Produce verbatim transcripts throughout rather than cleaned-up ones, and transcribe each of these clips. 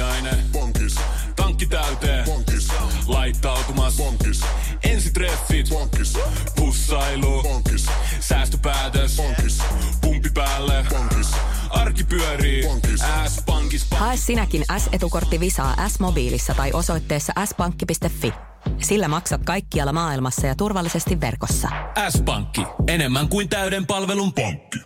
aamiainen. Pankis. Tankki täyteen. Pankis. Laittautumas. Pankis. Ensitreffit. Pankis. Pussailu. Pankis. Säästöpäätös. Pankis. Pumpi päälle. Pankis. Arki pyörii. Pankis. S-pankis. Pankis. Hae sinäkin S-etukortti Visaa S-mobiilissa tai osoitteessa s pankki piste fi. Sillä maksat kaikkialla maailmassa ja turvallisesti verkossa. S-pankki. Enemmän kuin täyden palvelun pankki.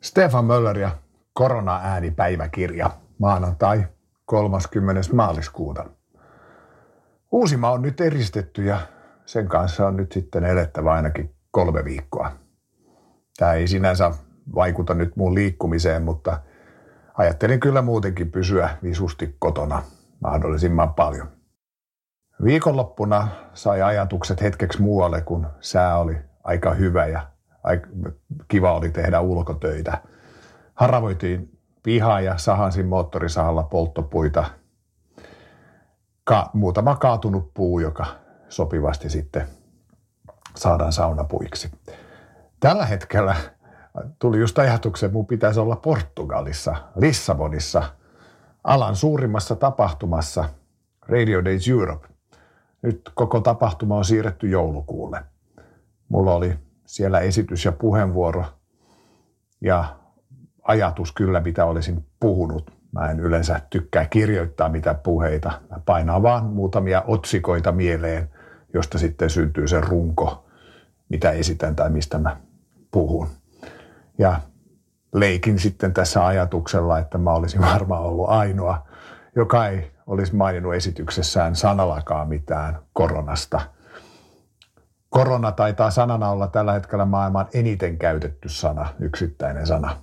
Stefan Möller ja korona-äänipäiväkirja. Maanantai kolmaskymmenes maaliskuuta. Uusimaa on nyt eristetty ja sen kanssa on nyt sitten elettävä ainakin kolme viikkoa. Tämä ei sinänsä vaikuta nyt mun liikkumiseen, mutta ajattelin kyllä muutenkin pysyä visusti kotona mahdollisimman paljon. Viikonloppuna sai ajatukset hetkeksi muualle, kun sää oli aika hyvä ja kiva oli tehdä ulkotöitä. Haravoitiin pihaa ja sahansin moottorisahalla polttopuita. Ka- muutama kaatunut puu, joka sopivasti sitten saadaan saunapuiksi. Tällä hetkellä tuli just ajatuksen, että mun pitäisi olla Portugalissa, Lissabonissa, alan suurimmassa tapahtumassa Radio Days Europe. Nyt koko tapahtuma on siirretty joulukuulle. Mulla oli siellä esitys ja puheenvuoro ja ajatus kyllä, mitä olisin puhunut. Mä en yleensä tykkää kirjoittaa mitään puheita. Mä painaan vaan muutamia otsikoita mieleen, josta sitten syntyy se runko, mitä esitän tai mistä mä puhun. Ja leikin sitten tässä ajatuksella, että mä olisin varmaan ollut ainoa, joka ei olisi maininnut esityksessään sanallakaan mitään koronasta. Korona taitaa sanana olla tällä hetkellä maailman eniten käytetty sana, yksittäinen sana.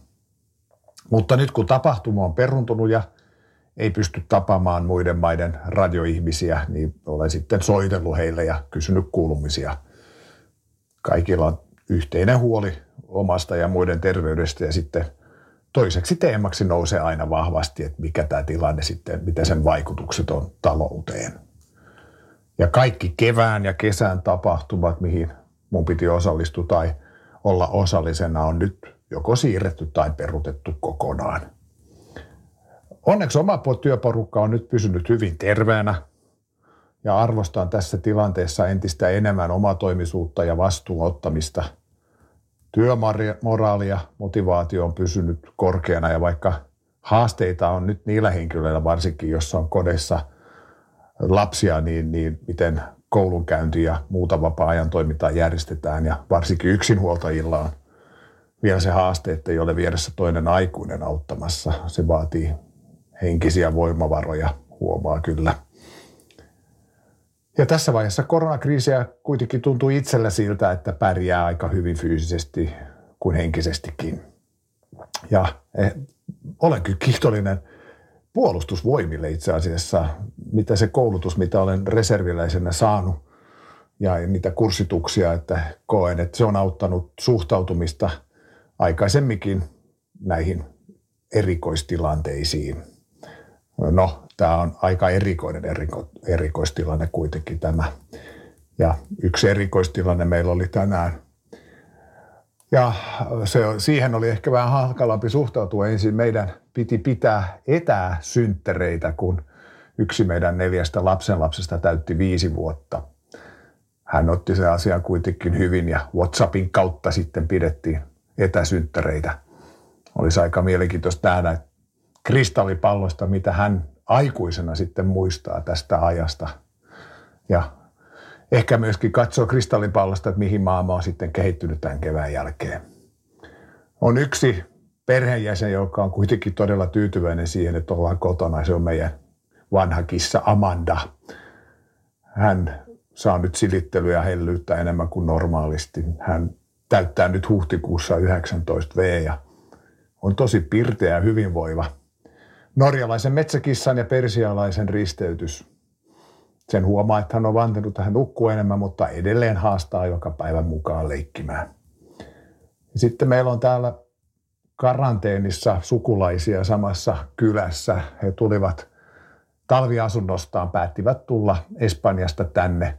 Mutta nyt kun tapahtuma on peruntunut ja ei pysty tapaamaan muiden maiden radioihmisiä, niin olen sitten soitellut heille ja kysynyt kuulumisia. Kaikilla on yhteinen huoli omasta ja muiden terveydestä ja sitten toiseksi teemaksi nousee aina vahvasti, että mikä tämä tilanne sitten, mitä sen vaikutukset on talouteen. Ja kaikki kevään ja kesän tapahtumat, mihin mun piti osallistua tai olla osallisena, on nyt joko siirretty tai peruutettu kokonaan. Onneksi oma työporukka on nyt pysynyt hyvin terveenä ja arvostan tässä tilanteessa entistä enemmän omatoimisuutta ja vastuunottamista. Työmoraali ja motivaatio on pysynyt korkeana ja vaikka haasteita on nyt niillä henkilöillä, varsinkin jos on kodessa lapsia, niin, niin miten koulunkäynti ja muuta vapaa-ajan toimintaa järjestetään ja varsinkin yksinhuoltajilla on vielä se haaste, että ei ole vieressä toinen aikuinen auttamassa. Se vaatii henkisiä voimavaroja, huomaa kyllä. Ja tässä vaiheessa koronakriisiä kuitenkin tuntuu itsellä siltä, että pärjää aika hyvin fyysisesti kuin henkisestikin. Ja olen kyllä kiitollinen puolustusvoimille itse asiassa, mitä se koulutus, mitä olen reserviläisenä saanut ja niitä kurssituksia, että koen, että se on auttanut suhtautumista aikaisemminkin näihin erikoistilanteisiin. No, tämä on aika erikoinen eriko, erikoistilanne kuitenkin tämä. Ja yksi erikoistilanne meillä oli tänään. Ja se, siihen oli ehkä vähän hankalampi suhtautua. Ensin meidän piti pitää etäsynttäreitä, kun yksi meidän neljästä lapsenlapsesta täytti viisi vuotta. Hän otti sen asian kuitenkin hyvin ja WhatsAppin kautta sitten pidettiin etäsynttäreitä. Olisi aika mielenkiintoista nähdä kristallipallosta, mitä hän aikuisena sitten muistaa tästä ajasta. Ja ehkä myöskin katsoo kristallipallosta, että mihin maailma on sitten kehittynyt tämän kevään jälkeen. On yksi perheenjäsen, joka on kuitenkin todella tyytyväinen siihen, että ollaan kotona. Se on meidän vanha kissa Amanda. Hän saa nyt silittelyä ja hellyyttä enemmän kuin normaalisti. Hän täyttää nyt huhtikuussa yhdeksäntoista vuotta ja on tosi pirteä ja hyvinvoiva. Norjalaisen metsäkissan ja persialaisen risteytys. Sen huomaa, että hän on vantanut tähän nukkuu enemmän, mutta edelleen haastaa joka päivän mukaan leikkimään. Sitten meillä on täällä karanteenissa sukulaisia samassa kylässä. He tulivat talviasunnostaan, päättivät tulla Espanjasta tänne.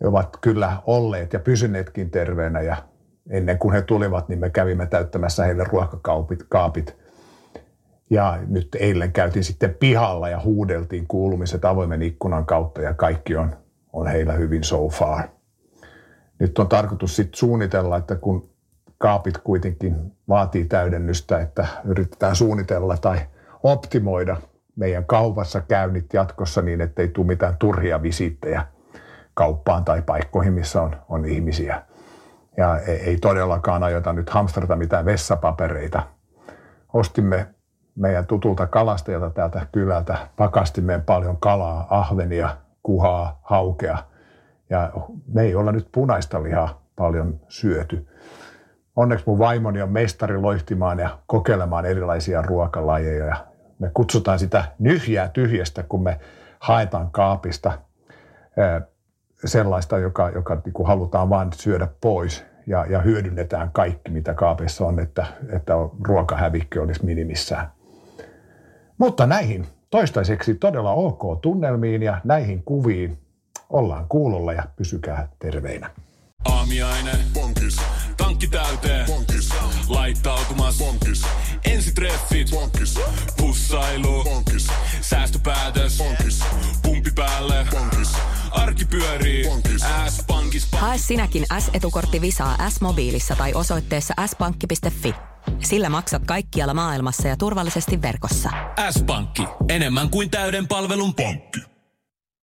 He ovat kyllä olleet ja pysyneetkin terveenä ja ennen kuin he tulivat, niin me kävimme täyttämässä heille ruokakaapit. Ja nyt eilen käytiin sitten pihalla ja huudeltiin kuulumiset avoimen ikkunan kautta ja kaikki on, on heillä hyvin so far. Nyt on tarkoitus sitten suunnitella, että kun kaapit kuitenkin vaatii täydennystä, että yritetään suunnitella tai optimoida meidän kaupassa käynnit jatkossa niin, ettei tule mitään turhia visittejä kauppaan tai paikkoihin, missä on, on ihmisiä. Ja ei todellakaan ajota nyt hamstrata mitään vessapapereita. Ostimme meidän tutulta kalastajalta täältä kylältä pakastimeen paljon kalaa, ahvenia, kuhaa, haukea. Ja me ei olla nyt punaista lihaa paljon syöty. Onneksi mun vaimoni on mestari loihtimaan ja kokeilemaan erilaisia ruokalajeja. Me kutsutaan sitä nyhjää tyhjästä, kun me haetaan kaapista sellaista, joka, joka niin kuin halutaan vaan syödä pois ja, ja hyödynnetään kaikki, mitä kaapissa on, että, että ruokahävikki olisi minimissään. Mutta näihin toistaiseksi todella ok tunnelmiin ja näihin kuviin ollaan kuulolla ja pysykää terveinä. Aamiainen. Bonkis. Tankki täyteen. Bonkis. Laittautumas. Bonkis. Ensitreffit. Bonkis. Pussailu. Bonkis. Säästöpäätös. Bonkis. Pumpi päälle. Bonkis. Arki pyörii. Bonkis. S-pankis. Pankis. Hae sinäkin S-etukortti Visaa S-mobiilissa tai osoitteessa s pankki piste fi. Sillä maksat kaikkialla maailmassa ja turvallisesti verkossa. S-pankki. Enemmän kuin täyden palvelun pankki.